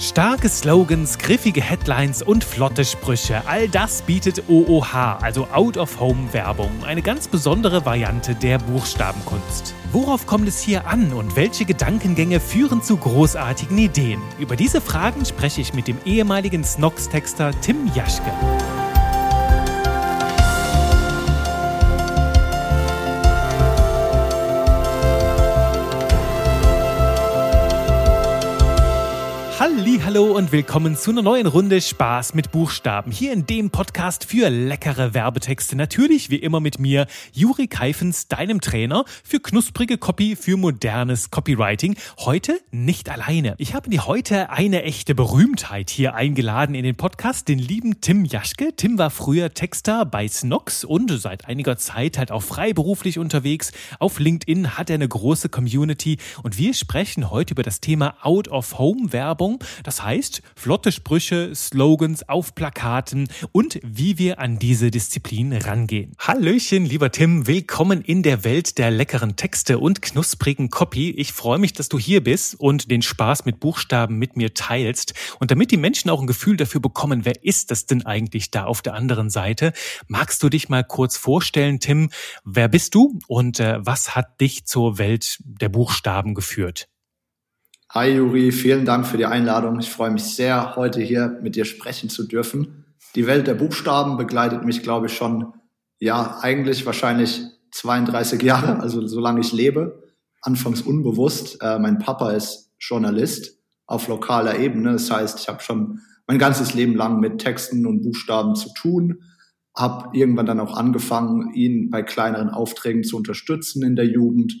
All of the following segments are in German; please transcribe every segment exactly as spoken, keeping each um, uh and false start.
Starke Slogans, griffige Headlines und flotte Sprüche, all das bietet O O H, also Out-of-Home-Werbung, eine ganz besondere Variante der Buchstabenkunst. Worauf kommt es hier an und welche Gedankengänge führen zu großartigen Ideen? Über diese Fragen spreche ich mit dem ehemaligen SNOCKS-Texter Tim Jaschke. Hallo und willkommen zu einer neuen Runde Spaß mit Buchstaben. Hier in dem Podcast für leckere Werbetexte. Natürlich wie immer mit mir, Youri Keifens, deinem Trainer, für knusprige Copy, für modernes Copywriting. Heute nicht alleine. Ich habe dir heute eine echte Berühmtheit hier eingeladen in den Podcast, den lieben Tim Jaschke. Tim war früher Texter bei SNOCKS und seit einiger Zeit halt auch freiberuflich unterwegs. Auf LinkedIn hat er eine große Community und wir sprechen heute über das Thema Out-of-Home-Werbung. Das heißt, flotte Sprüche, Slogans auf Plakaten und wie wir an diese Disziplin rangehen. Hallöchen, lieber Tim, willkommen in der Welt der leckeren Texte und knusprigen Copy. Ich freue mich, dass du hier bist und den Spaß mit Buchstaben mit mir teilst. Und damit die Menschen auch ein Gefühl dafür bekommen, wer ist das denn eigentlich da auf der anderen Seite, magst du dich mal kurz vorstellen, Tim, wer bist du und äh, was hat dich zur Welt der Buchstaben geführt? Hi Youri, vielen Dank für die Einladung. Ich freue mich sehr, heute hier mit dir sprechen zu dürfen. Die Welt der Buchstaben begleitet mich, glaube ich, schon, ja, eigentlich wahrscheinlich zweiunddreißig Jahre, also solange ich lebe. Anfangs unbewusst. Äh, mein Papa ist Journalist auf lokaler Ebene. Das heißt, ich habe schon mein ganzes Leben lang mit Texten und Buchstaben zu tun. Habe irgendwann dann auch angefangen, ihn bei kleineren Aufträgen zu unterstützen in der Jugend.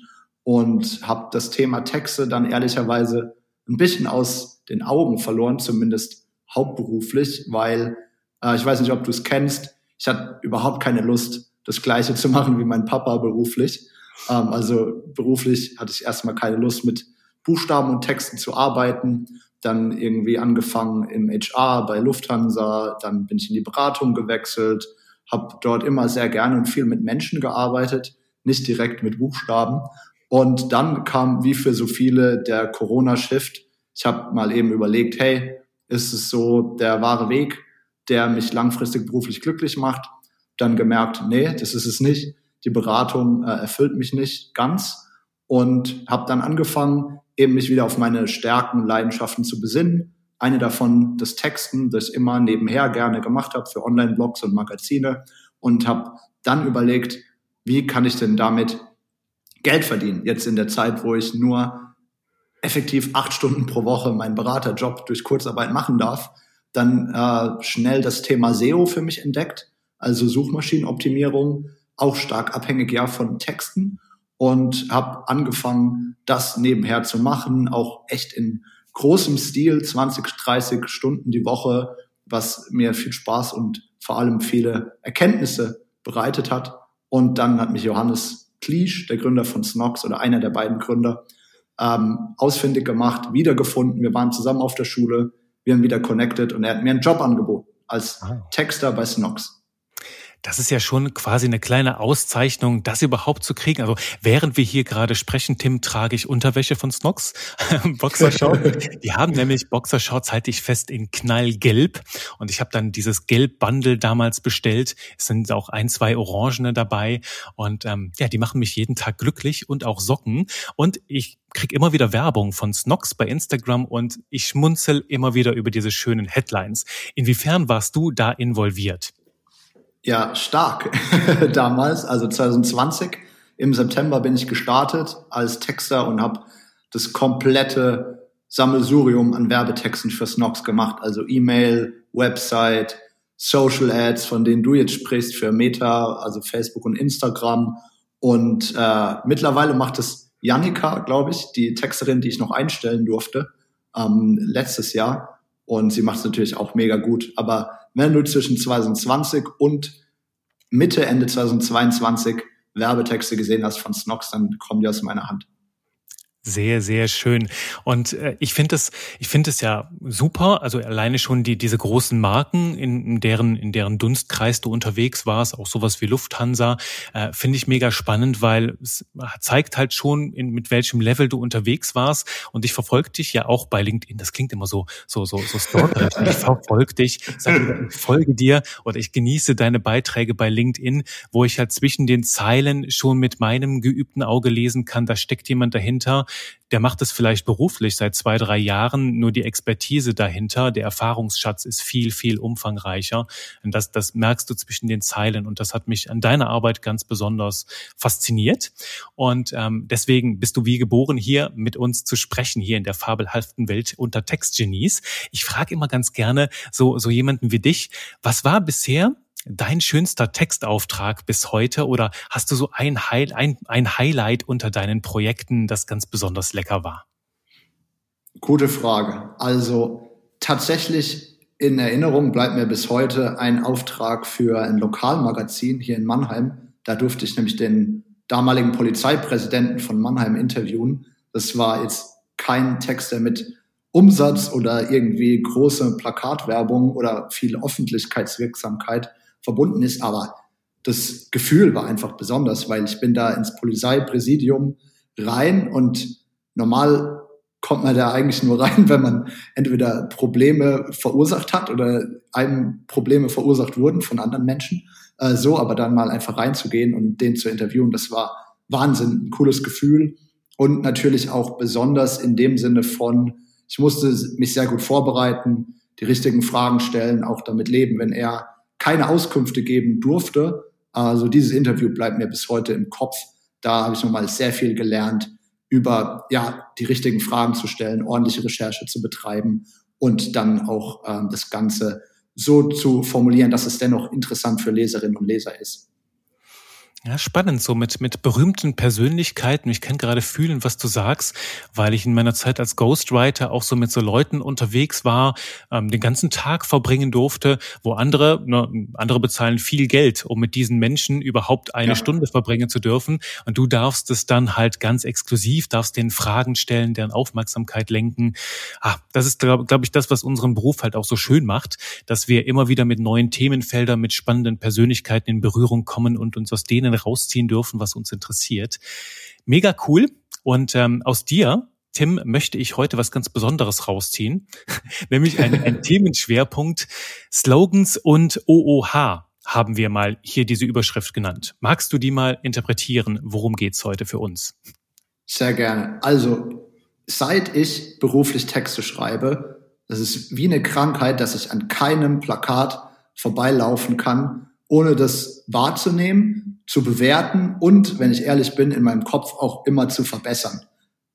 Und habe das Thema Texte dann ehrlicherweise ein bisschen aus den Augen verloren, zumindest hauptberuflich, weil, äh, ich weiß nicht, ob du es kennst, ich hatte überhaupt keine Lust, das Gleiche zu machen wie mein Papa beruflich. Ähm, also beruflich hatte ich erstmal keine Lust, mit Buchstaben und Texten zu arbeiten. Dann irgendwie angefangen im H R bei Lufthansa, dann bin ich in die Beratung gewechselt, habe dort immer sehr gerne und viel mit Menschen gearbeitet, nicht direkt mit Buchstaben. Und dann kam, wie für so viele, der Corona-Shift. Ich habe mal eben überlegt, hey, ist es so der wahre Weg, der mich langfristig beruflich glücklich macht? Dann gemerkt, nee, das ist es nicht. Die Beratung äh, erfüllt mich nicht ganz. Und habe dann angefangen, eben mich wieder auf meine Stärken und Leidenschaften zu besinnen. Eine davon, das Texten, das ich immer nebenher gerne gemacht habe für Online-Blogs und Magazine. Und habe dann überlegt, wie kann ich denn damit Geld verdienen, jetzt in der Zeit, wo ich nur effektiv acht Stunden pro Woche meinen Beraterjob durch Kurzarbeit machen darf, dann äh, schnell das Thema S E O für mich entdeckt, also Suchmaschinenoptimierung, auch stark abhängig ja von Texten, und habe angefangen, das nebenher zu machen, auch echt in großem Stil, zwanzig, dreißig Stunden die Woche, was mir viel Spaß und vor allem viele Erkenntnisse bereitet hat. Und dann hat mich Johannes Kleesch, der Gründer von SNOCKS oder einer der beiden Gründer, ähm, ausfindig gemacht, wiedergefunden. Wir waren zusammen auf der Schule, wir haben wieder connected und er hat mir einen Job angeboten als Texter bei SNOCKS. Das ist ja schon quasi eine kleine Auszeichnung, das überhaupt zu kriegen. Also während wir hier gerade sprechen, Tim, trage ich Unterwäsche von SNOCKS, Boxershorts. Die haben nämlich Boxershorts, halte ich fest, in knallgelb. Und ich habe dann dieses Gelb-Bundle damals bestellt. Es sind auch ein, zwei Orangene dabei. Und ähm, ja, die machen mich jeden Tag glücklich, und auch Socken. Und ich kriege immer wieder Werbung von SNOCKS bei Instagram und ich schmunzel immer wieder über diese schönen Headlines. Inwiefern warst du da involviert? Ja, stark damals, also zwanzig zwanzig. Im September bin ich gestartet als Texter und habe das komplette Sammelsurium an Werbetexten für SNOCKS gemacht. Also E-Mail, Website, Social Ads, von denen du jetzt sprichst, für Meta, also Facebook und Instagram. Und äh, mittlerweile macht es Jannika, glaube ich, die Texterin, die ich noch einstellen durfte, ähm, letztes Jahr. Und sie macht es natürlich auch mega gut. Aber wenn du zwischen zwanzig zwanzig und Mitte, Ende zwanzig zweiundzwanzig Werbetexte gesehen hast von SNOCKS, dann kommen die aus meiner Hand. Sehr, sehr schön. Und äh, ich finde es, ich finde es ja super. Also alleine schon die diese großen Marken, in, in deren in deren Dunstkreis du unterwegs warst, auch sowas wie Lufthansa, äh, finde ich mega spannend, weil es zeigt halt schon, in, mit welchem Level du unterwegs warst. Und ich verfolge dich ja auch bei LinkedIn. Das klingt immer so so so so stalkerisch. Ich verfolge dich, sag, ich folge dir oder ich genieße deine Beiträge bei LinkedIn, wo ich halt zwischen den Zeilen schon mit meinem geübten Auge lesen kann, da steckt jemand dahinter. Der macht es vielleicht beruflich seit zwei, drei Jahren, nur die Expertise dahinter, der Erfahrungsschatz ist viel, viel umfangreicher. Und das, das merkst du zwischen den Zeilen und das hat mich an deiner Arbeit ganz besonders fasziniert. Und ähm, deswegen bist du wie geboren, hier mit uns zu sprechen, hier in der fabelhaften Welt unter Textgenies. Ich frage immer ganz gerne so, so jemanden wie dich, was war bisher dein schönster Textauftrag bis heute oder hast du so ein, High, ein, ein Highlight unter deinen Projekten, das ganz besonders lecker war? Gute Frage. Also tatsächlich in Erinnerung bleibt mir bis heute ein Auftrag für ein Lokalmagazin hier in Mannheim. Da durfte ich nämlich den damaligen Polizeipräsidenten von Mannheim interviewen. Das war jetzt kein Text, der mit Umsatz oder irgendwie große Plakatwerbung oder viel Öffentlichkeitswirksamkeit verbunden ist, aber das Gefühl war einfach besonders, weil ich bin da ins Polizeipräsidium rein und normal kommt man da eigentlich nur rein, wenn man entweder Probleme verursacht hat oder einem Probleme verursacht wurden von anderen Menschen. Äh, so, aber dann mal einfach reinzugehen und den zu interviewen, das war Wahnsinn, ein cooles Gefühl und natürlich auch besonders in dem Sinne von, ich musste mich sehr gut vorbereiten, die richtigen Fragen stellen, auch damit leben, wenn er keine Auskünfte geben durfte. Also dieses Interview bleibt mir bis heute im Kopf. Da habe ich nochmal sehr viel gelernt über, ja, die richtigen Fragen zu stellen, ordentliche Recherche zu betreiben und dann auch ähm, das Ganze so zu formulieren, dass es dennoch interessant für Leserinnen und Leser ist. Ja, spannend, so mit mit berühmten Persönlichkeiten. Ich kann gerade fühlen, was du sagst, weil ich in meiner Zeit als Ghostwriter auch so mit so Leuten unterwegs war, ähm, den ganzen Tag verbringen durfte, wo andere, ne, andere bezahlen viel Geld, um mit diesen Menschen überhaupt eine ja. Stunde verbringen zu dürfen. Und du darfst es dann halt ganz exklusiv, darfst denen Fragen stellen, deren Aufmerksamkeit lenken. Ah, das ist, glaube glaub ich, das, was unseren Beruf halt auch so schön macht, dass wir immer wieder mit neuen Themenfeldern, mit spannenden Persönlichkeiten in Berührung kommen und uns aus denen rausziehen dürfen, was uns interessiert. Mega cool. Und ähm, aus dir, Tim, möchte ich heute was ganz Besonderes rausziehen, nämlich einen, einen Themenschwerpunkt Slogans und O O H haben wir mal hier diese Überschrift genannt. Magst du die mal interpretieren? Worum geht's heute für uns? Sehr gerne. Also, seit ich beruflich Texte schreibe, das ist wie eine Krankheit, dass ich an keinem Plakat vorbeilaufen kann, ohne das wahrzunehmen, zu bewerten und, wenn ich ehrlich bin, in meinem Kopf auch immer zu verbessern.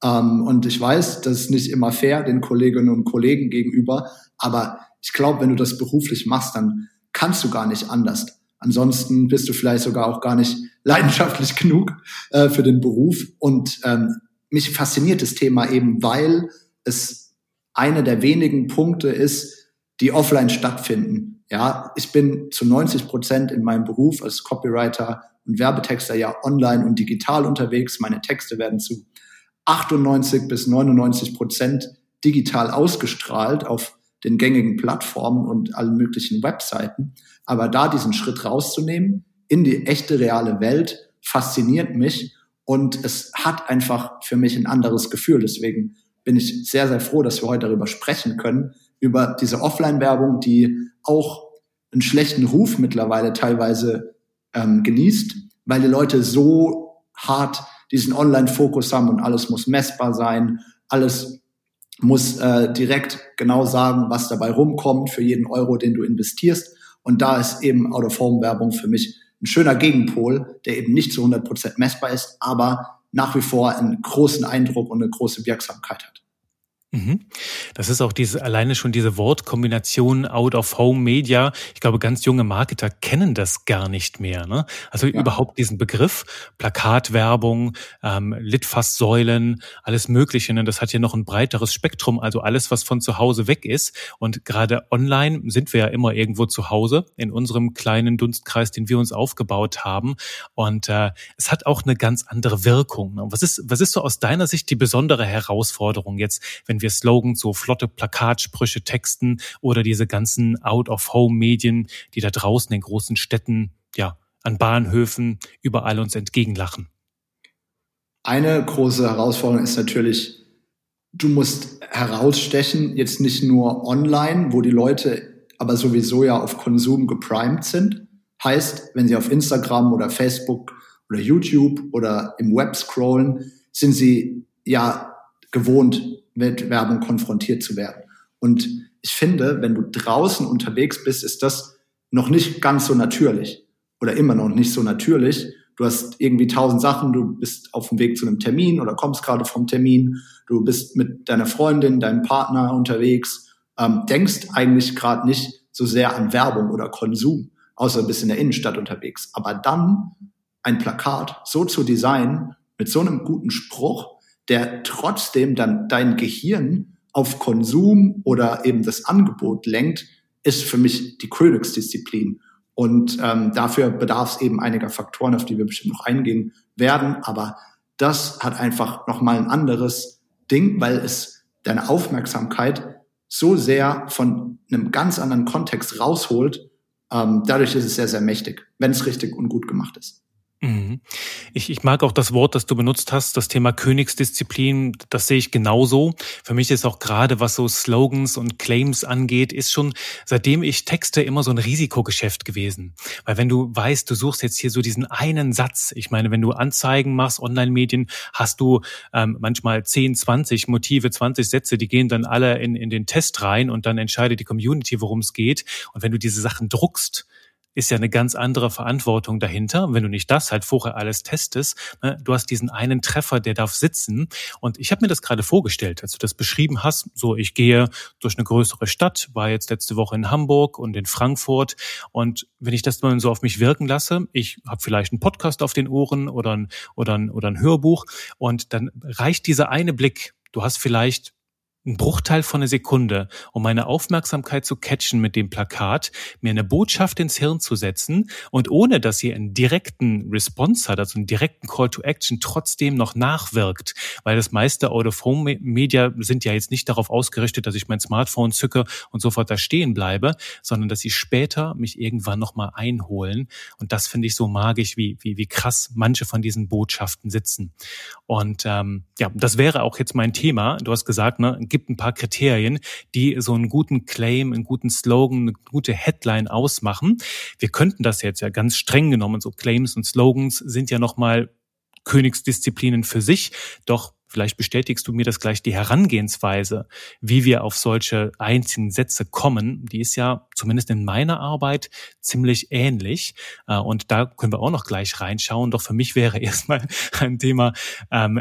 Ähm, und ich weiß, das ist nicht immer fair den Kolleginnen und Kollegen gegenüber, aber ich glaube, wenn du das beruflich machst, dann kannst du gar nicht anders. Ansonsten bist du vielleicht sogar auch gar nicht leidenschaftlich genug äh, für den Beruf. Und ähm, mich fasziniert das Thema eben, weil es einer der wenigen Punkte ist, die offline stattfinden. Ja, ich bin zu neunzig Prozent in meinem Beruf als Copywriter und Werbetexter ja online und digital unterwegs. Meine Texte werden zu achtundneunzig bis neunundneunzig Prozent digital ausgestrahlt auf den gängigen Plattformen und allen möglichen Webseiten. Aber da diesen Schritt rauszunehmen in die echte, reale Welt, fasziniert mich und es hat einfach für mich ein anderes Gefühl. Deswegen bin ich sehr, sehr froh, dass wir heute darüber sprechen können, über diese Offline-Werbung, die auch einen schlechten Ruf mittlerweile teilweise ähm, genießt, weil die Leute so hart diesen Online-Fokus haben und alles muss messbar sein, alles muss äh, direkt genau sagen, was dabei rumkommt für jeden Euro, den du investierst. Und da ist eben Out-of-Home-Werbung für mich ein schöner Gegenpol, der eben nicht zu hundert Prozent messbar ist, aber nach wie vor einen großen Eindruck und eine große Wirksamkeit hat. Das ist auch dieses, alleine schon diese Wortkombination Out-of-Home-Media. Ich glaube, ganz junge Marketer kennen das gar nicht mehr, ne? Also ja. Überhaupt diesen Begriff, Plakatwerbung, ähm, Litfaßsäulen, alles Mögliche, ne? Das hat ja noch ein breiteres Spektrum, also alles, was von zu Hause weg ist. Und gerade online sind wir ja immer irgendwo zu Hause in unserem kleinen Dunstkreis, den wir uns aufgebaut haben. Und äh, es hat auch eine ganz andere Wirkung, ne? Was ist, was ist so aus deiner Sicht die besondere Herausforderung jetzt, wenn wir Slogans, so flotte Plakatsprüche, Texten oder diese ganzen Out-of-Home-Medien, die da draußen in großen Städten, ja, an Bahnhöfen, überall uns entgegenlachen? Eine große Herausforderung ist natürlich, du musst herausstechen, jetzt nicht nur online, wo die Leute aber sowieso ja auf Konsum geprimed sind. Heißt, wenn sie auf Instagram oder Facebook oder YouTube oder im Web scrollen, sind sie ja gewohnt, mit Werbung konfrontiert zu werden. Und ich finde, wenn du draußen unterwegs bist, ist das noch nicht ganz so natürlich oder immer noch nicht so natürlich. Du hast irgendwie tausend Sachen, du bist auf dem Weg zu einem Termin oder kommst gerade vom Termin, du bist mit deiner Freundin, deinem Partner unterwegs, ähm, denkst eigentlich gerade nicht so sehr an Werbung oder Konsum, außer du bist in der Innenstadt unterwegs. Aber dann ein Plakat so zu designen, mit so einem guten Spruch, der trotzdem dann dein Gehirn auf Konsum oder eben das Angebot lenkt, ist für mich die Königsdisziplin. Und ähm, dafür bedarf es eben einiger Faktoren, auf die wir bestimmt noch eingehen werden. Aber das hat einfach nochmal ein anderes Ding, weil es deine Aufmerksamkeit so sehr von einem ganz anderen Kontext rausholt. Ähm, dadurch ist es sehr, sehr mächtig, wenn es richtig und gut gemacht ist. Ich, ich mag auch das Wort, das du benutzt hast, das Thema Königsdisziplin, das sehe ich genauso. Für mich ist auch gerade, was so Slogans und Claims angeht, ist schon, seitdem ich texte, immer so ein Risikogeschäft gewesen. Weil wenn du weißt, du suchst jetzt hier so diesen einen Satz, ich meine, wenn du Anzeigen machst, Online-Medien, hast du ähm, manchmal zehn, zwanzig Motive, zwanzig Sätze, die gehen dann alle in, in den Test rein und dann entscheidet die Community, worum es geht. Und wenn du diese Sachen druckst, ist ja eine ganz andere Verantwortung dahinter. Und wenn du nicht das halt vorher alles testest, ne, du hast diesen einen Treffer, der darf sitzen. Und ich habe mir das gerade vorgestellt, als du das beschrieben hast, so ich gehe durch eine größere Stadt, war jetzt letzte Woche in Hamburg und in Frankfurt. Und wenn ich das mal so auf mich wirken lasse, ich habe vielleicht einen Podcast auf den Ohren oder ein, oder ein, oder ein Hörbuch. Und dann reicht dieser eine Blick. Du hast vielleicht ein Bruchteil von einer Sekunde, um meine Aufmerksamkeit zu catchen mit dem Plakat, mir eine Botschaft ins Hirn zu setzen und ohne, dass ihr einen direkten Response hat, also einen direkten Call to Action, trotzdem noch nachwirkt. Weil das meiste Out-of-Home-Media sind ja jetzt nicht darauf ausgerichtet, dass ich mein Smartphone zücke und sofort da stehen bleibe, sondern dass sie später mich irgendwann nochmal einholen. Und das finde ich so magisch, wie, wie, wie krass manche von diesen Botschaften sitzen. Und ähm, ja, das wäre auch jetzt mein Thema. Du hast gesagt, ne, gibt ein paar Kriterien, die so einen guten Claim, einen guten Slogan, eine gute Headline ausmachen. Wir könnten das jetzt ja ganz streng genommen, so Claims und Slogans sind ja nochmal Königsdisziplinen für sich, doch vielleicht bestätigst du mir das gleich, die Herangehensweise, wie wir auf solche einzelnen Sätze kommen, die ist ja zumindest in meiner Arbeit ziemlich ähnlich. Und da können wir auch noch gleich reinschauen. Doch für mich wäre erstmal ein Thema,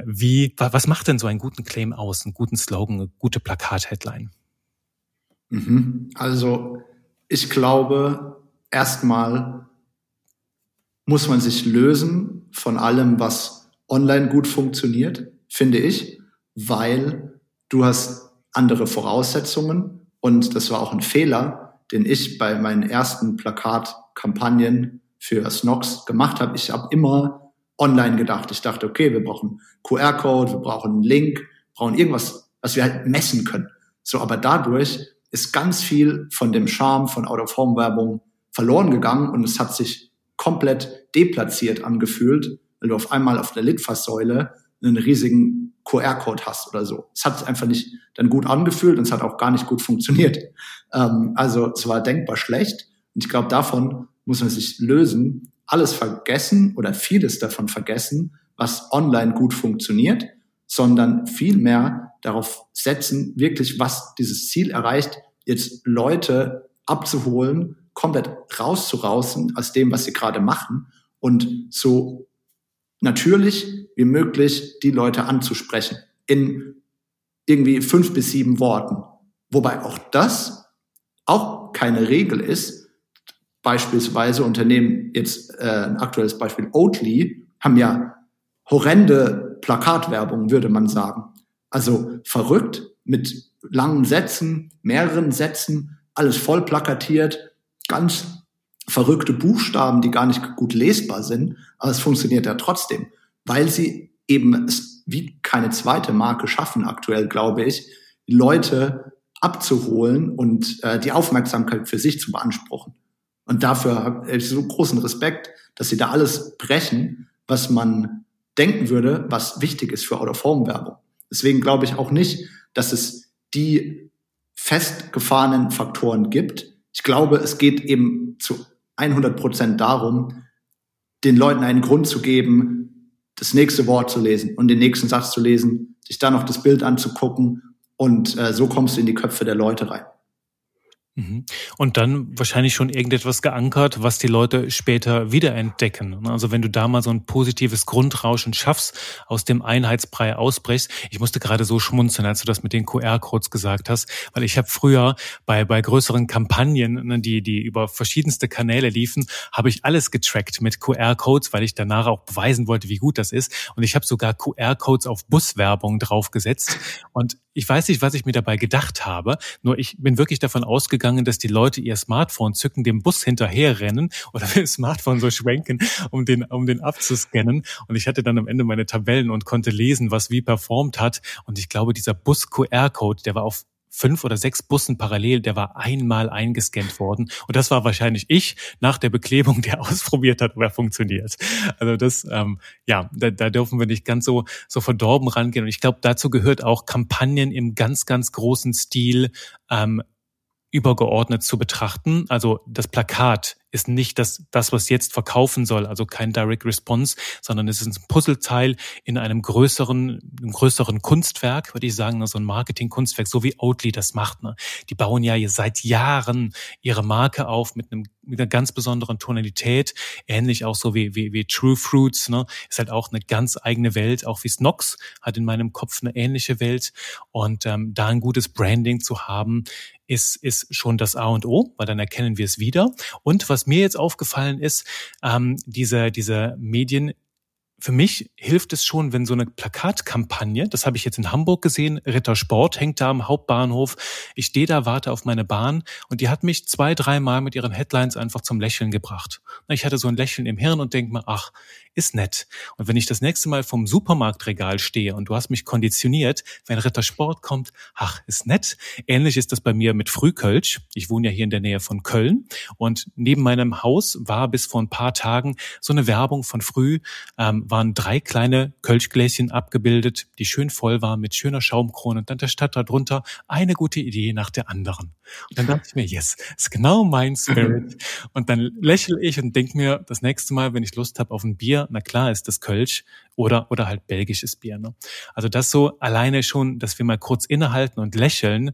wie, was macht denn so einen guten Claim aus, einen guten Slogan, eine gute Plakat-Headline? Also ich glaube, erstmal muss man sich lösen von allem, was online gut funktioniert, finde ich, weil du hast andere Voraussetzungen und das war auch ein Fehler, den ich bei meinen ersten Plakatkampagnen für SNOCKS gemacht habe. Ich habe immer online gedacht. Ich dachte, okay, wir brauchen Q R-Code, wir brauchen einen Link, brauchen irgendwas, was wir halt messen können. So, aber dadurch ist ganz viel von dem Charme von Out-of-Home-Werbung verloren gegangen und es hat sich komplett deplatziert angefühlt, weil du auf einmal auf der Litfaßsäule einen riesigen Q R-Code hast oder so. Es hat einfach nicht dann gut angefühlt und es hat auch gar nicht gut funktioniert. Ähm, also es war denkbar schlecht und ich glaube, davon muss man sich lösen, alles vergessen oder vieles davon vergessen, was online gut funktioniert, sondern vielmehr darauf setzen, wirklich, was dieses Ziel erreicht, jetzt Leute abzuholen, komplett rauszuraußen aus dem, was sie gerade machen und so natürlich wie möglich die Leute anzusprechen in irgendwie fünf bis sieben Worten. Wobei auch das auch keine Regel ist. Beispielsweise Unternehmen, jetzt äh, ein aktuelles Beispiel, Oatly, haben ja horrende Plakatwerbung, würde man sagen. Also verrückt, mit langen Sätzen, mehreren Sätzen, alles voll plakatiert, ganz verrückte Buchstaben, die gar nicht gut lesbar sind, aber es funktioniert ja trotzdem, weil sie eben es wie keine zweite Marke schaffen aktuell, glaube ich, die Leute abzuholen und äh, die Aufmerksamkeit für sich zu beanspruchen. Und dafür habe ich so großen Respekt, dass sie da alles brechen, was man denken würde, was wichtig ist für Out-of-Home-Werbung. Deswegen glaube ich auch nicht, dass es die festgefahrenen Faktoren gibt. Ich glaube, es geht eben zu hundert Prozent darum, den Leuten einen Grund zu geben, das nächste Wort zu lesen und den nächsten Satz zu lesen, sich dann noch das Bild anzugucken und äh, so kommst du in die Köpfe der Leute rein. Und dann wahrscheinlich schon irgendetwas geankert, was die Leute später wiederentdecken. Also wenn du da mal so ein positives Grundrauschen schaffst, aus dem Einheitsbrei ausbrechst. Ich musste gerade so schmunzeln, als du das mit den Q R-Codes gesagt hast, weil ich habe früher bei bei größeren Kampagnen, die die über verschiedenste Kanäle liefen, habe ich alles getrackt mit Q R-Codes, weil ich danach auch beweisen wollte, wie gut das ist. Und ich habe sogar Q R-Codes auf Buswerbung draufgesetzt. Und ich weiß nicht, was ich mir dabei gedacht habe, nur ich bin wirklich davon ausgegangen, dass die Leute ihr Smartphone zücken, dem Bus hinterherrennen oder mit dem Smartphone so schwenken, um den um den abzuscannen. Und ich hatte dann am Ende meine Tabellen und konnte lesen, was wie performt hat. Und ich glaube, dieser Bus-Q R-Code, der war auf fünf oder sechs Bussen parallel, der war einmal eingescannt worden. Und das war wahrscheinlich ich nach der Beklebung, der ausprobiert hat, ob er funktioniert. Also das, ähm, ja, da, da dürfen wir nicht ganz so so verdorben rangehen. Und ich glaube, dazu gehört auch Kampagnen im ganz, ganz großen Stil, ähm, übergeordnet zu betrachten. Also das Plakat ist nicht das, das, was jetzt verkaufen soll, also kein Direct Response, sondern es ist ein Puzzleteil in einem größeren, einem größeren Kunstwerk, würde ich sagen, so ein Marketing-Kunstwerk, so wie Oatly das macht. Ne? Die bauen ja seit Jahren ihre Marke auf mit einem mit einer ganz besonderen Tonalität, ähnlich auch so wie wie, wie True Fruits. Ne? Ist halt auch eine ganz eigene Welt, auch wie SNOCKS hat in meinem Kopf eine ähnliche Welt. Und ähm, da ein gutes Branding zu haben, ist ist schon das A und O, weil dann erkennen wir es wieder. Und was Was mir jetzt aufgefallen ist, ähm, diese, diese Medien, für mich hilft es schon, wenn so eine Plakatkampagne, das habe ich jetzt in Hamburg gesehen, Rittersport hängt da am Hauptbahnhof, ich stehe da, warte auf meine Bahn und die hat mich zwei, dreimal mit ihren Headlines einfach zum Lächeln gebracht. Ich hatte so ein Lächeln im Hirn und denke mir, ach, ist nett. Und wenn ich das nächste Mal vom Supermarktregal stehe und du hast mich konditioniert, wenn Rittersport kommt, ach, ist nett. Ähnlich ist das bei mir mit Frühkölsch. Ich wohne ja hier in der Nähe von Köln und neben meinem Haus war bis vor ein paar Tagen so eine Werbung von Früh, ähm, waren drei kleine Kölschgläschen abgebildet, die schön voll waren mit schöner Schaumkrone und dann der Stadt darunter eine gute Idee nach der anderen. Und dann dachte ich mir, yes, ist genau mein Spirit. Und dann lächle ich und denke mir, das nächste Mal, wenn ich Lust habe auf ein Bier, na klar ist das Kölsch oder oder halt belgisches Bier. Ne? Also das so alleine schon, dass wir mal kurz innehalten und lächeln,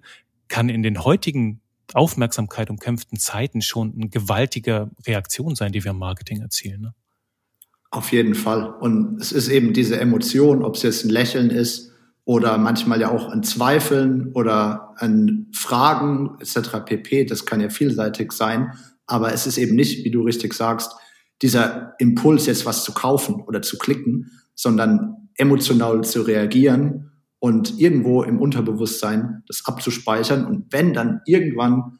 kann in den heutigen Aufmerksamkeit umkämpften Zeiten schon eine gewaltige Reaktion sein, die wir im Marketing erzielen. Ne? Auf jeden Fall. Und es ist eben diese Emotion, ob es jetzt ein Lächeln ist oder manchmal ja auch ein Zweifeln oder ein Fragen et cetera pp. Das kann ja vielseitig sein. Aber es ist eben nicht, wie du richtig sagst, dieser Impuls, jetzt was zu kaufen oder zu klicken, sondern emotional zu reagieren und irgendwo im Unterbewusstsein das abzuspeichern. Und wenn dann irgendwann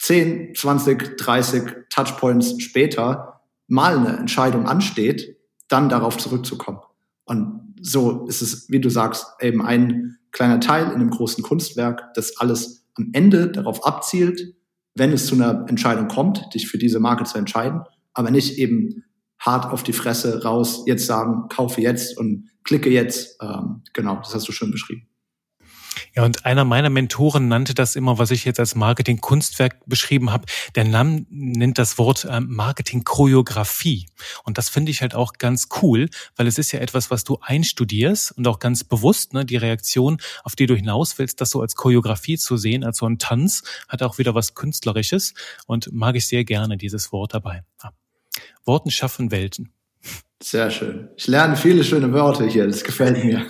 zehn, zwanzig, dreißig Touchpoints später mal eine Entscheidung ansteht, dann darauf zurückzukommen. Und so ist es, wie du sagst, eben ein kleiner Teil in einem großen Kunstwerk, das alles am Ende darauf abzielt, wenn es zu einer Entscheidung kommt, dich für diese Marke zu entscheiden, aber nicht eben hart auf die Fresse raus, jetzt sagen, kaufe jetzt und klicke jetzt. Ähm, genau, das hast du schön beschrieben. Ja, und einer meiner Mentoren nannte das immer, was ich jetzt als Marketing-Kunstwerk beschrieben habe, der Nam nennt das Wort äh, Marketing-Choreografie. Und das finde ich halt auch ganz cool, weil es ist ja etwas, was du einstudierst und auch ganz bewusst, ne, die Reaktion, auf die du hinaus willst, das so als Choreografie zu sehen, als so ein Tanz, hat auch wieder was Künstlerisches und mag ich sehr gerne dieses Wort dabei. Ja. Worten schaffen Welten. Sehr schön. Ich lerne viele schöne Wörter hier, das gefällt mir.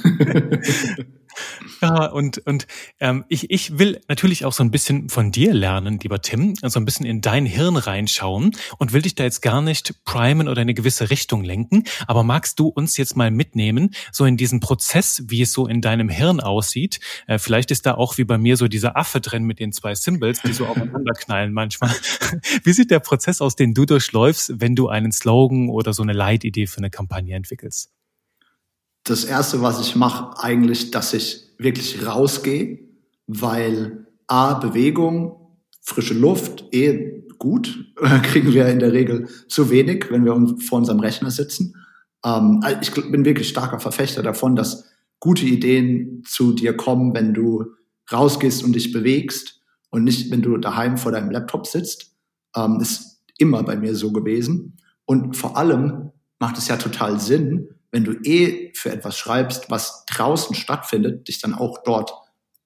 Ja, und, und ähm, ich, ich will natürlich auch so ein bisschen von dir lernen, lieber Tim, so ein bisschen in dein Hirn reinschauen und will dich da jetzt gar nicht primen oder in eine gewisse Richtung lenken, aber magst du uns jetzt mal mitnehmen, so in diesen Prozess, wie es so in deinem Hirn aussieht? Äh, vielleicht ist da auch wie bei mir so dieser Affe drin mit den zwei Symbols, die so aufeinander knallen manchmal. Wie sieht der Prozess aus, den du durchläufst, wenn du einen Slogan oder so eine Leitidee für eine Kampagne entwickelst? Das Erste, was ich mache, eigentlich, dass ich wirklich rausgehe, weil A, Bewegung, frische Luft, eh gut, kriegen wir in der Regel zu wenig, wenn wir vor unserem Rechner sitzen. Ähm, ich bin wirklich starker Verfechter davon, dass gute Ideen zu dir kommen, wenn du rausgehst und dich bewegst und nicht, wenn du daheim vor deinem Laptop sitzt. Ähm, ist immer bei mir so gewesen. Und vor allem macht es ja total Sinn, wenn du eh für etwas schreibst, was draußen stattfindet, dich dann auch dort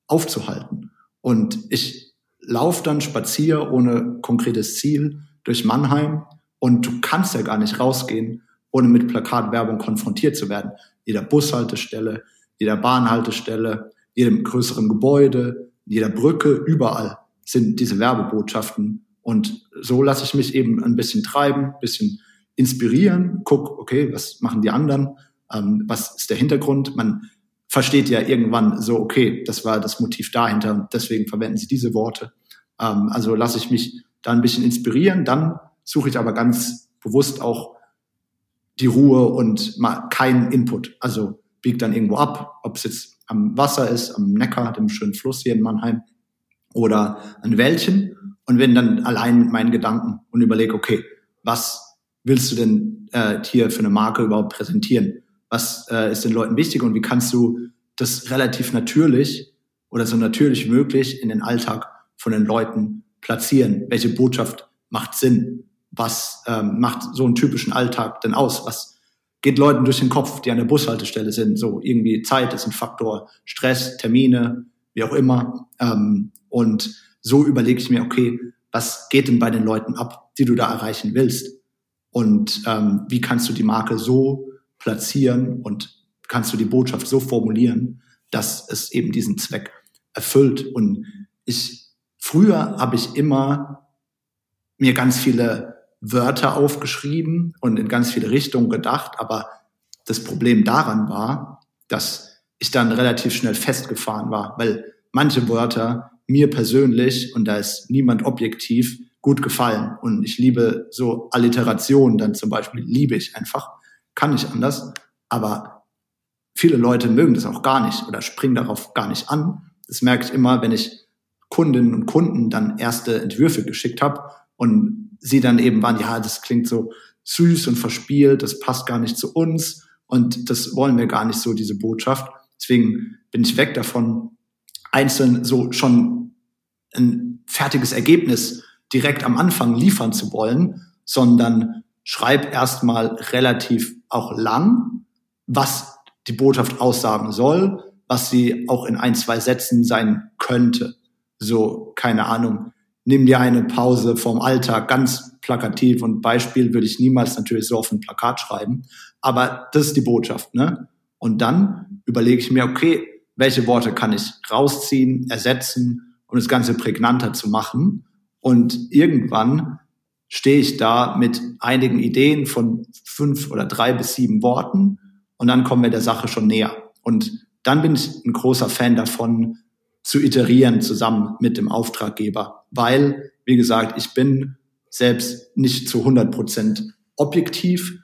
aufzuhalten. Und ich laufe dann spazier ohne konkretes Ziel durch Mannheim und du kannst ja gar nicht rausgehen, ohne mit Plakatwerbung konfrontiert zu werden. Jeder Bushaltestelle, jeder Bahnhaltestelle, jedem größeren Gebäude, jeder Brücke, überall sind diese Werbebotschaften. Und so lasse ich mich eben ein bisschen treiben, ein bisschen inspirieren, guck, okay, was machen die anderen, ähm, was ist der Hintergrund, man versteht ja irgendwann so, okay, das war das Motiv dahinter und deswegen verwenden sie diese Worte, ähm, also lasse ich mich da ein bisschen inspirieren, dann suche ich aber ganz bewusst auch die Ruhe und mal keinen Input, also biege dann irgendwo ab, ob es jetzt am Wasser ist, am Neckar, dem schönen Fluss hier in Mannheim oder an Wäldchen und bin dann allein mit meinen Gedanken und überlege, okay, was willst du denn äh, hier für eine Marke überhaupt präsentieren? Was äh, ist den Leuten wichtig und wie kannst du das relativ natürlich oder so natürlich möglich in den Alltag von den Leuten platzieren? Welche Botschaft macht Sinn? Was ähm, macht so einen typischen Alltag denn aus? Was geht Leuten durch den Kopf, die an der Bushaltestelle sind? So irgendwie Zeit ist ein Faktor, Stress, Termine, wie auch immer. Ähm, und so überlege ich mir, okay, was geht denn bei den Leuten ab, die du da erreichen willst? Und ähm, wie kannst du die Marke so platzieren und kannst du die Botschaft so formulieren, dass es eben diesen Zweck erfüllt? Und ich früher habe ich immer mir ganz viele Wörter aufgeschrieben und in ganz viele Richtungen gedacht, aber das Problem daran war, dass ich dann relativ schnell festgefahren war, weil manche Wörter mir persönlich, und da ist niemand objektiv, gut gefallen. Und ich liebe so Alliterationen dann zum Beispiel, liebe ich einfach, kann nicht anders. Aber viele Leute mögen das auch gar nicht oder springen darauf gar nicht an. Das merke ich immer, wenn ich Kundinnen und Kunden dann erste Entwürfe geschickt habe und sie dann eben waren, ja, das klingt so süß und verspielt, das passt gar nicht zu uns und das wollen wir gar nicht so, diese Botschaft. Deswegen bin ich weg davon, einzeln so schon ein fertiges Ergebnis direkt am Anfang liefern zu wollen, sondern schreib erstmal relativ auch lang, was die Botschaft aussagen soll, was sie auch in ein, zwei Sätzen sein könnte. So, keine Ahnung, nimm dir eine Pause vom Alltag, ganz plakativ und Beispiel würde ich niemals natürlich so auf ein Plakat schreiben, aber das ist die Botschaft, ne? Und dann überlege ich mir, okay, welche Worte kann ich rausziehen, ersetzen, um das Ganze prägnanter zu machen? Und irgendwann stehe ich da mit einigen Ideen von fünf oder drei bis sieben Worten und dann kommen wir der Sache schon näher. Und dann bin ich ein großer Fan davon, zu iterieren zusammen mit dem Auftraggeber, weil, wie gesagt, ich bin selbst nicht zu hundert Prozent objektiv.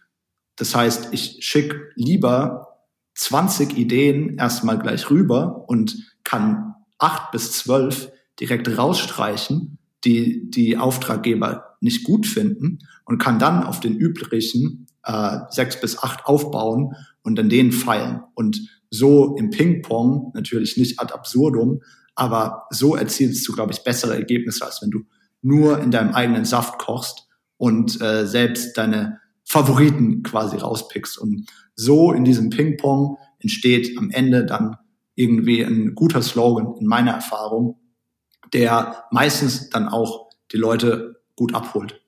Das heißt, ich schicke lieber zwanzig Ideen erstmal gleich rüber und kann acht bis zwölf direkt rausstreichen, die die Auftraggeber nicht gut finden und kann dann auf den üblichen äh, sechs bis acht aufbauen und an denen feilen. Und so im Ping-Pong, natürlich nicht ad absurdum, aber so erzielst du, glaube ich, bessere Ergebnisse, als wenn du nur in deinem eigenen Saft kochst und äh, selbst deine Favoriten quasi rauspickst. Und so in diesem Ping-Pong entsteht am Ende dann irgendwie ein guter Slogan in meiner Erfahrung, der meistens dann auch die Leute gut abholt.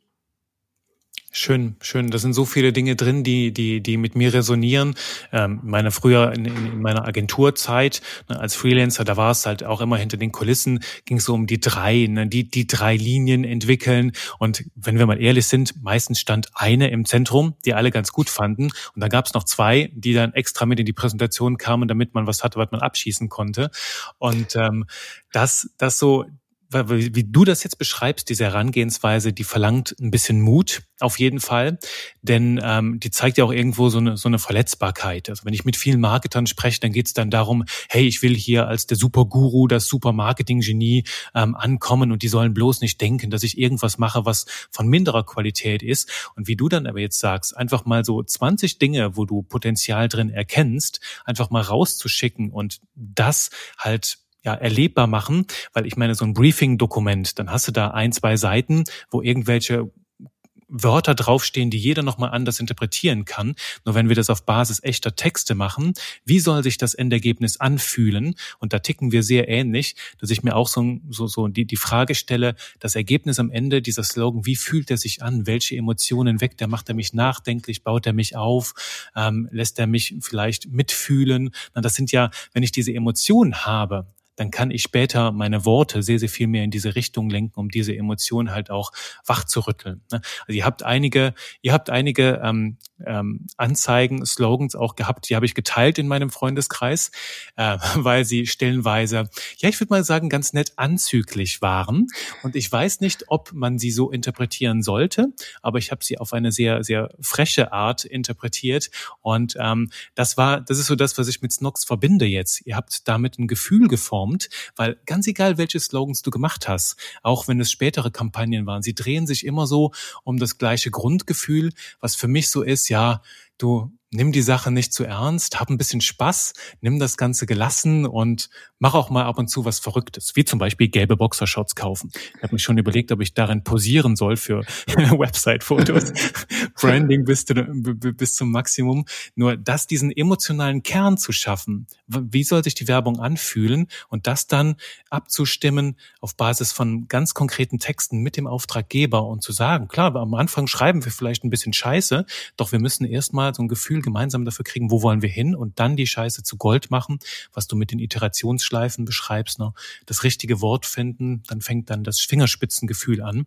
Schön, schön. Das sind so viele Dinge drin, die die die mit mir resonieren. Ähm, meine früher in, in meiner Agenturzeit, ne, als Freelancer, da war es halt auch immer hinter den Kulissen, ging es so um die drei, ne, die die drei Linien entwickeln. Und wenn wir mal ehrlich sind, meistens stand eine im Zentrum, die alle ganz gut fanden. Und dann gab es noch zwei, die dann extra mit in die Präsentation kamen, damit man was hatte, was man abschießen konnte. Und ähm, das das so. Wie du das jetzt beschreibst, diese Herangehensweise, die verlangt ein bisschen Mut, auf jeden Fall, denn ähm, die zeigt ja auch irgendwo so eine, so eine Verletzbarkeit. Also wenn ich mit vielen Marketern spreche, dann geht es dann darum, hey, ich will hier als der Superguru, das Supermarketing-Genie ähm, ankommen und die sollen bloß nicht denken, dass ich irgendwas mache, was von minderer Qualität ist. Und wie du dann aber jetzt sagst, einfach mal so zwanzig Dinge, wo du Potenzial drin erkennst, einfach mal rauszuschicken und das halt ja erlebbar machen, weil ich meine, so ein Briefing-Dokument, dann hast du da ein, zwei Seiten, wo irgendwelche Wörter draufstehen, die jeder nochmal anders interpretieren kann. Nur wenn wir das auf Basis echter Texte machen, wie soll sich das Endergebnis anfühlen? Und da ticken wir sehr ähnlich, dass ich mir auch so, so, so die, die Frage stelle, das Ergebnis am Ende, dieser Slogan, wie fühlt er sich an? Welche Emotionen weckt er? Macht er mich nachdenklich? Baut er mich auf? Ähm, lässt er mich vielleicht mitfühlen? Na, das sind ja, wenn ich diese Emotionen habe, dann kann ich später meine Worte sehr, sehr viel mehr in diese Richtung lenken, um diese Emotionen halt auch wach zu rütteln. Also ihr habt einige, ihr habt einige ähm, ähm, Anzeigen, Slogans auch gehabt, die habe ich geteilt in meinem Freundeskreis, äh, weil sie stellenweise, ja, ich würde mal sagen, ganz nett anzüglich waren. Und ich weiß nicht, ob man sie so interpretieren sollte, aber ich habe sie auf eine sehr, sehr freche Art interpretiert. Und ähm, das war, das ist so das, was ich mit Snocks verbinde jetzt. Ihr habt damit ein Gefühl geformt. Weil ganz egal, welche Slogans du gemacht hast, auch wenn es spätere Kampagnen waren, sie drehen sich immer so um das gleiche Grundgefühl, was für mich so ist, ja, du nimm die Sache nicht zu ernst, hab ein bisschen Spaß, nimm das Ganze gelassen und mach auch mal ab und zu was Verrücktes, wie zum Beispiel gelbe Boxershorts kaufen. Ich habe mich schon überlegt, ob ich darin posieren soll für Website-Fotos. Branding bis, bis zum Maximum. Nur das, diesen emotionalen Kern zu schaffen, wie soll sich die Werbung anfühlen und das dann abzustimmen auf Basis von ganz konkreten Texten mit dem Auftraggeber und zu sagen, klar, am Anfang schreiben wir vielleicht ein bisschen Scheiße, doch wir müssen erstmal so ein Gefühl gemeinsam dafür kriegen, wo wollen wir hin und dann die Scheiße zu Gold machen, was du mit den Iterationsschleifen beschreibst, ne? Das richtige Wort finden, dann fängt dann das Fingerspitzengefühl an.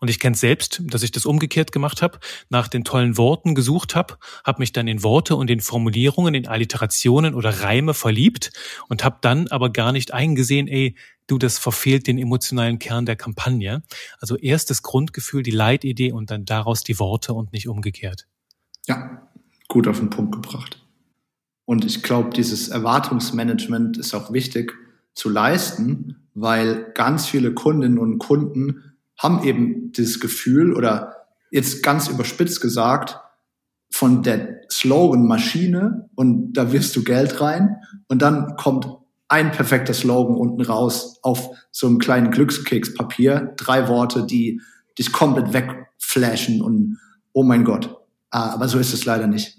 Und ich kenne es selbst, dass ich das umgekehrt gemacht habe, nach den tollen Worten gesucht habe, habe mich dann in Worte und in Formulierungen, in Alliterationen oder Reime verliebt und habe dann aber gar nicht eingesehen, ey, du, das verfehlt den emotionalen Kern der Kampagne. Also erst das Grundgefühl, die Leitidee und dann daraus die Worte und nicht umgekehrt. Ja, gut auf den Punkt gebracht. Und ich glaube, dieses Erwartungsmanagement ist auch wichtig zu leisten, weil ganz viele Kundinnen und Kunden haben eben dieses Gefühl oder jetzt ganz überspitzt gesagt, von der Slogan-Maschine und da wirfst du Geld rein und dann kommt ein perfekter Slogan unten raus auf so einem kleinen Glückskekspapier, drei Worte, die dich komplett wegflashen und oh mein Gott. Ah, aber so ist es leider nicht.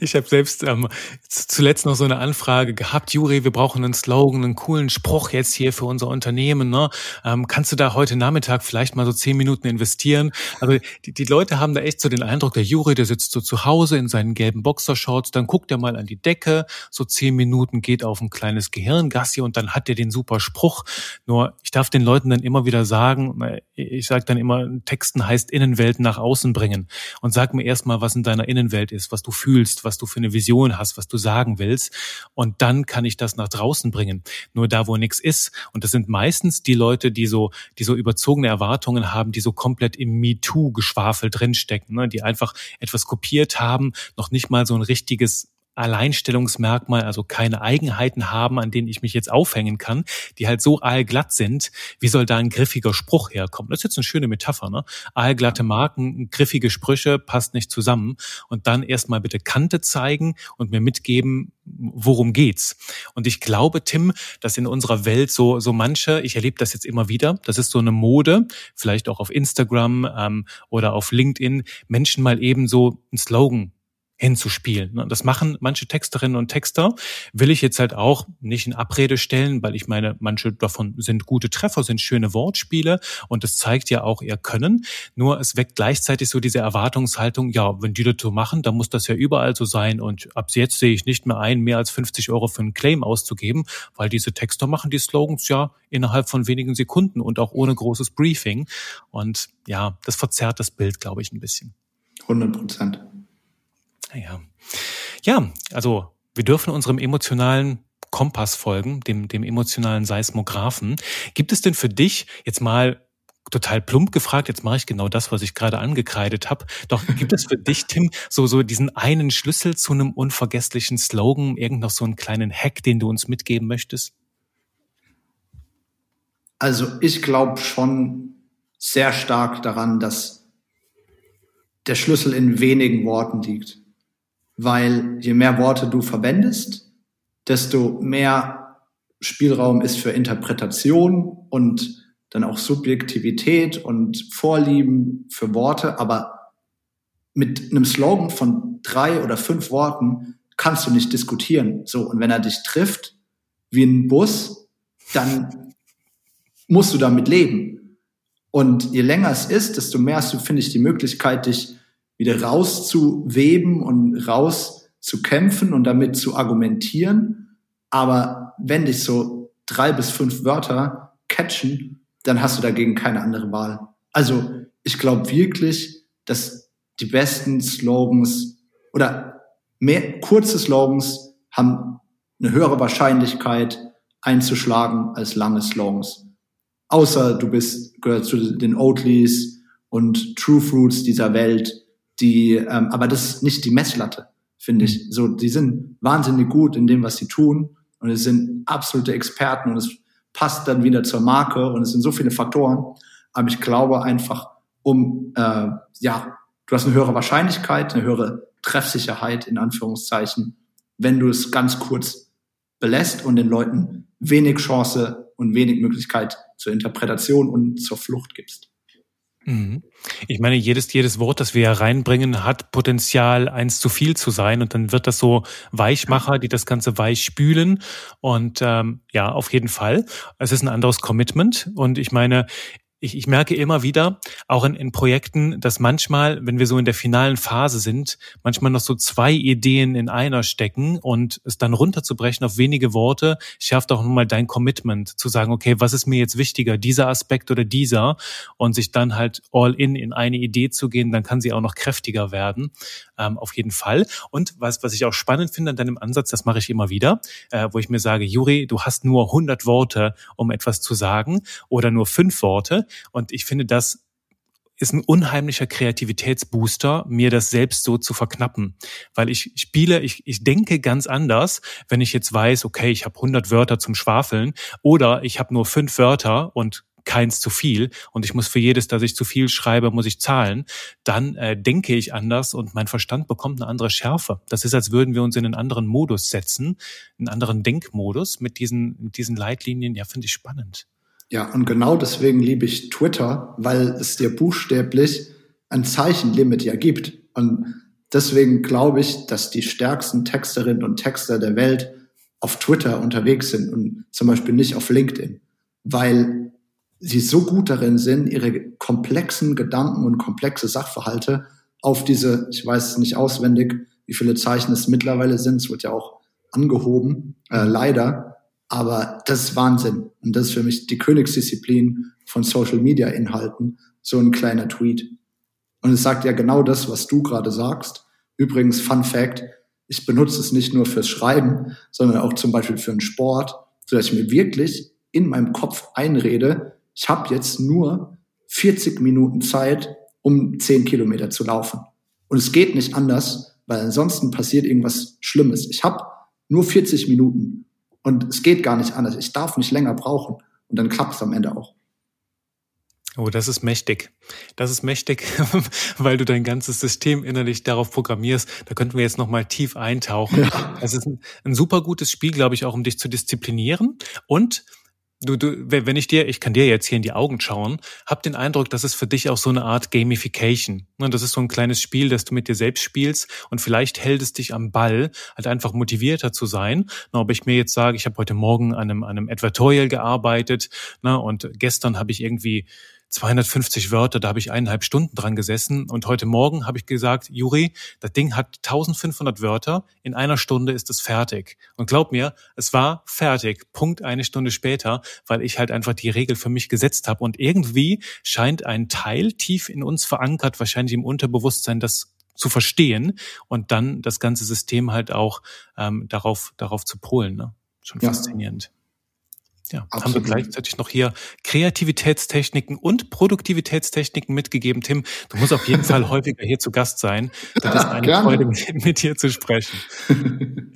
Ich habe selbst ähm, zuletzt noch so eine Anfrage gehabt, Youri, wir brauchen einen Slogan, einen coolen Spruch jetzt hier für unser Unternehmen. Ne? Ähm, kannst du da heute Nachmittag vielleicht mal so zehn Minuten investieren? Also die, die Leute haben da echt so den Eindruck, der Youri, der sitzt so zu Hause in seinen gelben Boxershorts, dann guckt er mal an die Decke, so zehn Minuten geht auf ein kleines Gehirngassi und dann hat er den super Spruch. Nur ich darf den Leuten dann immer wieder sagen, ich sage dann immer, Texten heißt Innenwelt nach außen bringen und sag mir erstmal, was in deiner Innenwelt ist, was du fühlst, was du für eine Vision hast, was du sagen willst und dann kann ich das nach draußen bringen. Nur da, wo nichts ist und das sind meistens die Leute, die so die so überzogene Erwartungen haben, die so komplett im MeToo-Geschwafel drinstecken, ne? Die einfach etwas kopiert haben, noch nicht mal so ein richtiges Alleinstellungsmerkmal, also keine Eigenheiten haben, an denen ich mich jetzt aufhängen kann, die halt so aalglatt sind, wie soll da ein griffiger Spruch herkommen? Das ist jetzt eine schöne Metapher, ne? Aalglatte Marken, griffige Sprüche, passt nicht zusammen. Und dann erstmal bitte Kante zeigen und mir mitgeben, worum geht's? Und ich glaube, Tim, dass in unserer Welt so so manche, ich erlebe das jetzt immer wieder, das ist so eine Mode, vielleicht auch auf Instagram ähm, oder auf LinkedIn, Menschen mal eben so einen Slogan hinzuspielen. Das machen manche Texterinnen und Texter, will ich jetzt halt auch nicht in Abrede stellen, weil ich meine, manche davon sind gute Treffer, sind schöne Wortspiele und das zeigt ja auch ihr Können, nur es weckt gleichzeitig so diese Erwartungshaltung, ja, wenn die das so machen, dann muss das ja überall so sein und ab jetzt sehe ich nicht mehr ein, mehr als fünfzig Euro für einen Claim auszugeben, weil diese Texter machen die Slogans ja innerhalb von wenigen Sekunden und auch ohne großes Briefing und ja, das verzerrt das Bild, glaube ich, ein bisschen. hundert Prozent. Naja. Ja, also wir dürfen unserem emotionalen Kompass folgen, dem, dem emotionalen Seismographen. Gibt es denn für dich, jetzt mal total plump gefragt, jetzt mache ich genau das, was ich gerade angekreidet habe, doch gibt es für dich, Tim, so, so diesen einen Schlüssel zu einem unvergesslichen Slogan, irgend noch so einen kleinen Hack, den du uns mitgeben möchtest? Also ich glaube schon sehr stark daran, dass der Schlüssel in wenigen Worten liegt. Weil je mehr Worte du verwendest, desto mehr Spielraum ist für Interpretation und dann auch Subjektivität und Vorlieben für Worte. Aber mit einem Slogan von drei oder fünf Worten kannst du nicht diskutieren. So, und wenn er dich trifft wie ein Bus, dann musst du damit leben. Und je länger es ist, desto mehr hast du, finde ich, die Möglichkeit, dich wieder rauszuweben und rauszukämpfen und damit zu argumentieren. Aber wenn dich so drei bis fünf Wörter catchen, dann hast du dagegen keine andere Wahl. Also ich glaube wirklich, dass die besten Slogans oder mehr kurze Slogans haben eine höhere Wahrscheinlichkeit einzuschlagen als lange Slogans. Außer du bist gehört zu den Oatlys und True Fruits dieser Welt, die, ähm, aber das ist nicht die Messlatte, finde ich. So, die sind wahnsinnig gut in dem, was sie tun und es sind absolute Experten und es passt dann wieder zur Marke und es sind so viele Faktoren. Aber ich glaube einfach, um äh, ja, du hast eine höhere Wahrscheinlichkeit, eine höhere Treffsicherheit in Anführungszeichen, wenn du es ganz kurz belässt und den Leuten wenig Chance und wenig Möglichkeit zur Interpretation und zur Flucht gibst. Ich meine, jedes, jedes Wort, das wir ja reinbringen, hat Potenzial, eins zu viel zu sein. Und dann wird das so Weichmacher, die das Ganze weich spülen. Und ähm, ja, auf jeden Fall. Es ist ein anderes Commitment. Und ich meine, ich, ich merke immer wieder, auch in, in Projekten, dass manchmal, wenn wir so in der finalen Phase sind, manchmal noch so zwei Ideen in einer stecken und es dann runterzubrechen auf wenige Worte, schärft auch nochmal dein Commitment, zu sagen, okay, was ist mir jetzt wichtiger, dieser Aspekt oder dieser, und sich dann halt all in in eine Idee zu gehen, dann kann sie auch noch kräftiger werden, ähm, auf jeden Fall. Und was was ich auch spannend finde an deinem Ansatz, das mache ich immer wieder, äh, wo ich mir sage, Youri, du hast nur hundert Worte, um etwas zu sagen, oder nur fünf Worte. Und ich finde, das ist ein unheimlicher Kreativitätsbooster, mir das selbst so zu verknappen. Weil ich spiele, ich, ich denke ganz anders, wenn ich jetzt weiß, okay, ich habe hundert Wörter zum Schwafeln oder ich habe nur fünf Wörter und keins zu viel und ich muss für jedes, dass ich zu viel schreibe, muss ich zahlen, dann äh, denke ich anders und mein Verstand bekommt eine andere Schärfe. Das ist, als würden wir uns in einen anderen Modus setzen, einen anderen Denkmodus mit diesen, mit diesen Leitlinien. Ja, finde ich spannend. Ja, und genau deswegen liebe ich Twitter, weil es dir buchstäblich ein Zeichenlimit ja gibt. Und deswegen glaube ich, dass die stärksten Texterinnen und Texter der Welt auf Twitter unterwegs sind und zum Beispiel nicht auf LinkedIn, weil sie so gut darin sind, ihre komplexen Gedanken und komplexe Sachverhalte auf diese, ich weiß es nicht auswendig, wie viele Zeichen es mittlerweile sind, es wird ja auch angehoben, äh, leider, aber das ist Wahnsinn. Und das ist für mich die Königsdisziplin von Social-Media-Inhalten, so ein kleiner Tweet. Und es sagt ja genau das, was du gerade sagst. Übrigens, Fun Fact, ich benutze es nicht nur fürs Schreiben, sondern auch zum Beispiel für den Sport, sodass ich mir wirklich in meinem Kopf einrede, ich habe jetzt nur vierzig Minuten Zeit, um zehn Kilometer zu laufen. Und es geht nicht anders, weil ansonsten passiert irgendwas Schlimmes. Ich habe nur vierzig Minuten. Und es geht gar nicht anders. Ich darf nicht länger brauchen. Und dann klappt es am Ende auch. Oh, das ist mächtig. Das ist mächtig, weil du dein ganzes System innerlich darauf programmierst. Da könnten wir jetzt nochmal tief eintauchen. Ja. Das ist ein, ein super gutes Spiel, glaube ich, auch um dich zu disziplinieren. Und Du, du, wenn ich dir, ich kann dir jetzt hier in die Augen schauen, hab den Eindruck, das ist für dich auch so eine Art Gamification. Das ist so ein kleines Spiel, das du mit dir selbst spielst und vielleicht hält es dich am Ball, halt einfach motivierter zu sein. Ob ich mir jetzt sage, ich habe heute Morgen an einem, an einem Advertorial gearbeitet und gestern habe ich irgendwie zweihundertfünfzig Wörter, da habe ich eineinhalb Stunden dran gesessen und heute Morgen habe ich gesagt, Youri, das Ding hat eintausendfünfhundert Wörter, in einer Stunde ist es fertig. Und glaub mir, es war fertig, Punkt eine Stunde später, weil ich halt einfach die Regel für mich gesetzt habe und irgendwie scheint ein Teil tief in uns verankert, wahrscheinlich im Unterbewusstsein, das zu verstehen und dann das ganze System halt auch ähm, darauf darauf zu polen. Ne? Schon ja. Faszinierend. Ja, absolut. Haben wir gleichzeitig noch hier Kreativitätstechniken und Produktivitätstechniken mitgegeben. Tim, du musst auf jeden Fall häufiger hier zu Gast sein. Das ist eine Gerne. Freude, mit dir zu sprechen.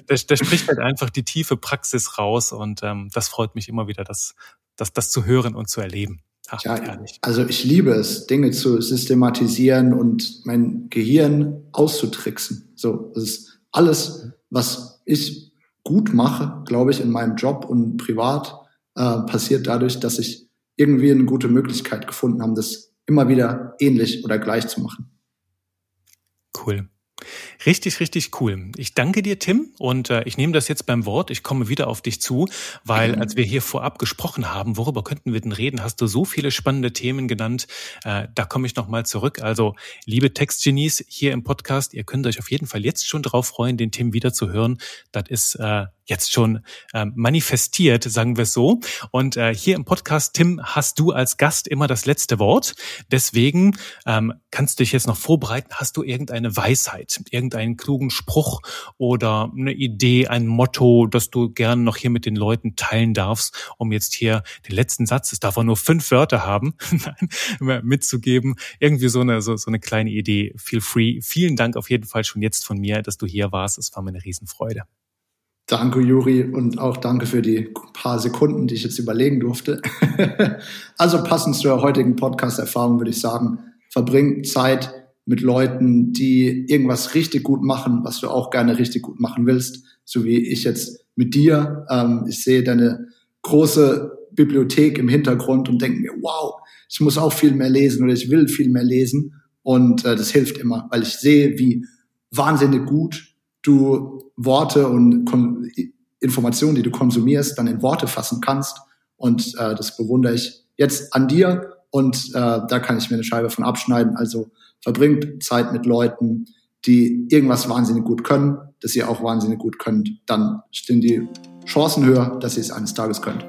Da, da spricht halt einfach die tiefe Praxis raus und ähm, das freut mich immer wieder, das, das, das zu hören und zu erleben. Ach, ja, ehrlich. Also ich liebe es, Dinge zu systematisieren und mein Gehirn auszutricksen. So, das ist alles, was ich gut mache, glaube ich, in meinem Job und privat, Äh, passiert dadurch, dass ich irgendwie eine gute Möglichkeit gefunden habe, das immer wieder ähnlich oder gleich zu machen. Cool. Richtig, richtig cool. Ich danke dir, Tim, und äh, ich nehme das jetzt beim Wort. Ich komme wieder auf dich zu, weil als wir hier vorab gesprochen haben, worüber könnten wir denn reden, hast du so viele spannende Themen genannt. Äh, da komme ich nochmal zurück. Also, liebe Textgenies hier im Podcast, ihr könnt euch auf jeden Fall jetzt schon drauf freuen, den Tim wieder zu hören. Das ist äh, jetzt schon äh, manifestiert, sagen wir es so. Und äh, hier im Podcast, Tim, hast du als Gast immer das letzte Wort. Deswegen ähm, kannst du dich jetzt noch vorbereiten. Hast du irgendeine Weisheit, irgendeinen klugen Spruch oder eine Idee, ein Motto, das du gerne noch hier mit den Leuten teilen darfst, um jetzt hier den letzten Satz, es darf auch nur fünf Wörter haben, mitzugeben. Irgendwie so eine, so, so eine kleine Idee. Feel free. Vielen Dank auf jeden Fall schon jetzt von mir, dass du hier warst. Es war mir eine Riesenfreude. Danke, Youri, und auch danke für die paar Sekunden, die ich jetzt überlegen durfte. Also passend zur heutigen Podcast-Erfahrung würde ich sagen, verbring Zeit mit Leuten, die irgendwas richtig gut machen, was du auch gerne richtig gut machen willst, so wie ich jetzt mit dir. Ähm, ich sehe deine große Bibliothek im Hintergrund und denke mir, wow, ich muss auch viel mehr lesen oder ich will viel mehr lesen. Und äh, das hilft immer, weil ich sehe, wie wahnsinnig gut du Worte und Kon- Informationen, die du konsumierst, dann in Worte fassen kannst. Und äh, das bewundere ich jetzt an dir. Und äh, da kann ich mir eine Scheibe von abschneiden. Also verbringt Zeit mit Leuten, die irgendwas wahnsinnig gut können, dass ihr auch wahnsinnig gut könnt. Dann stehen die Chancen höher, dass ihr es eines Tages könnt.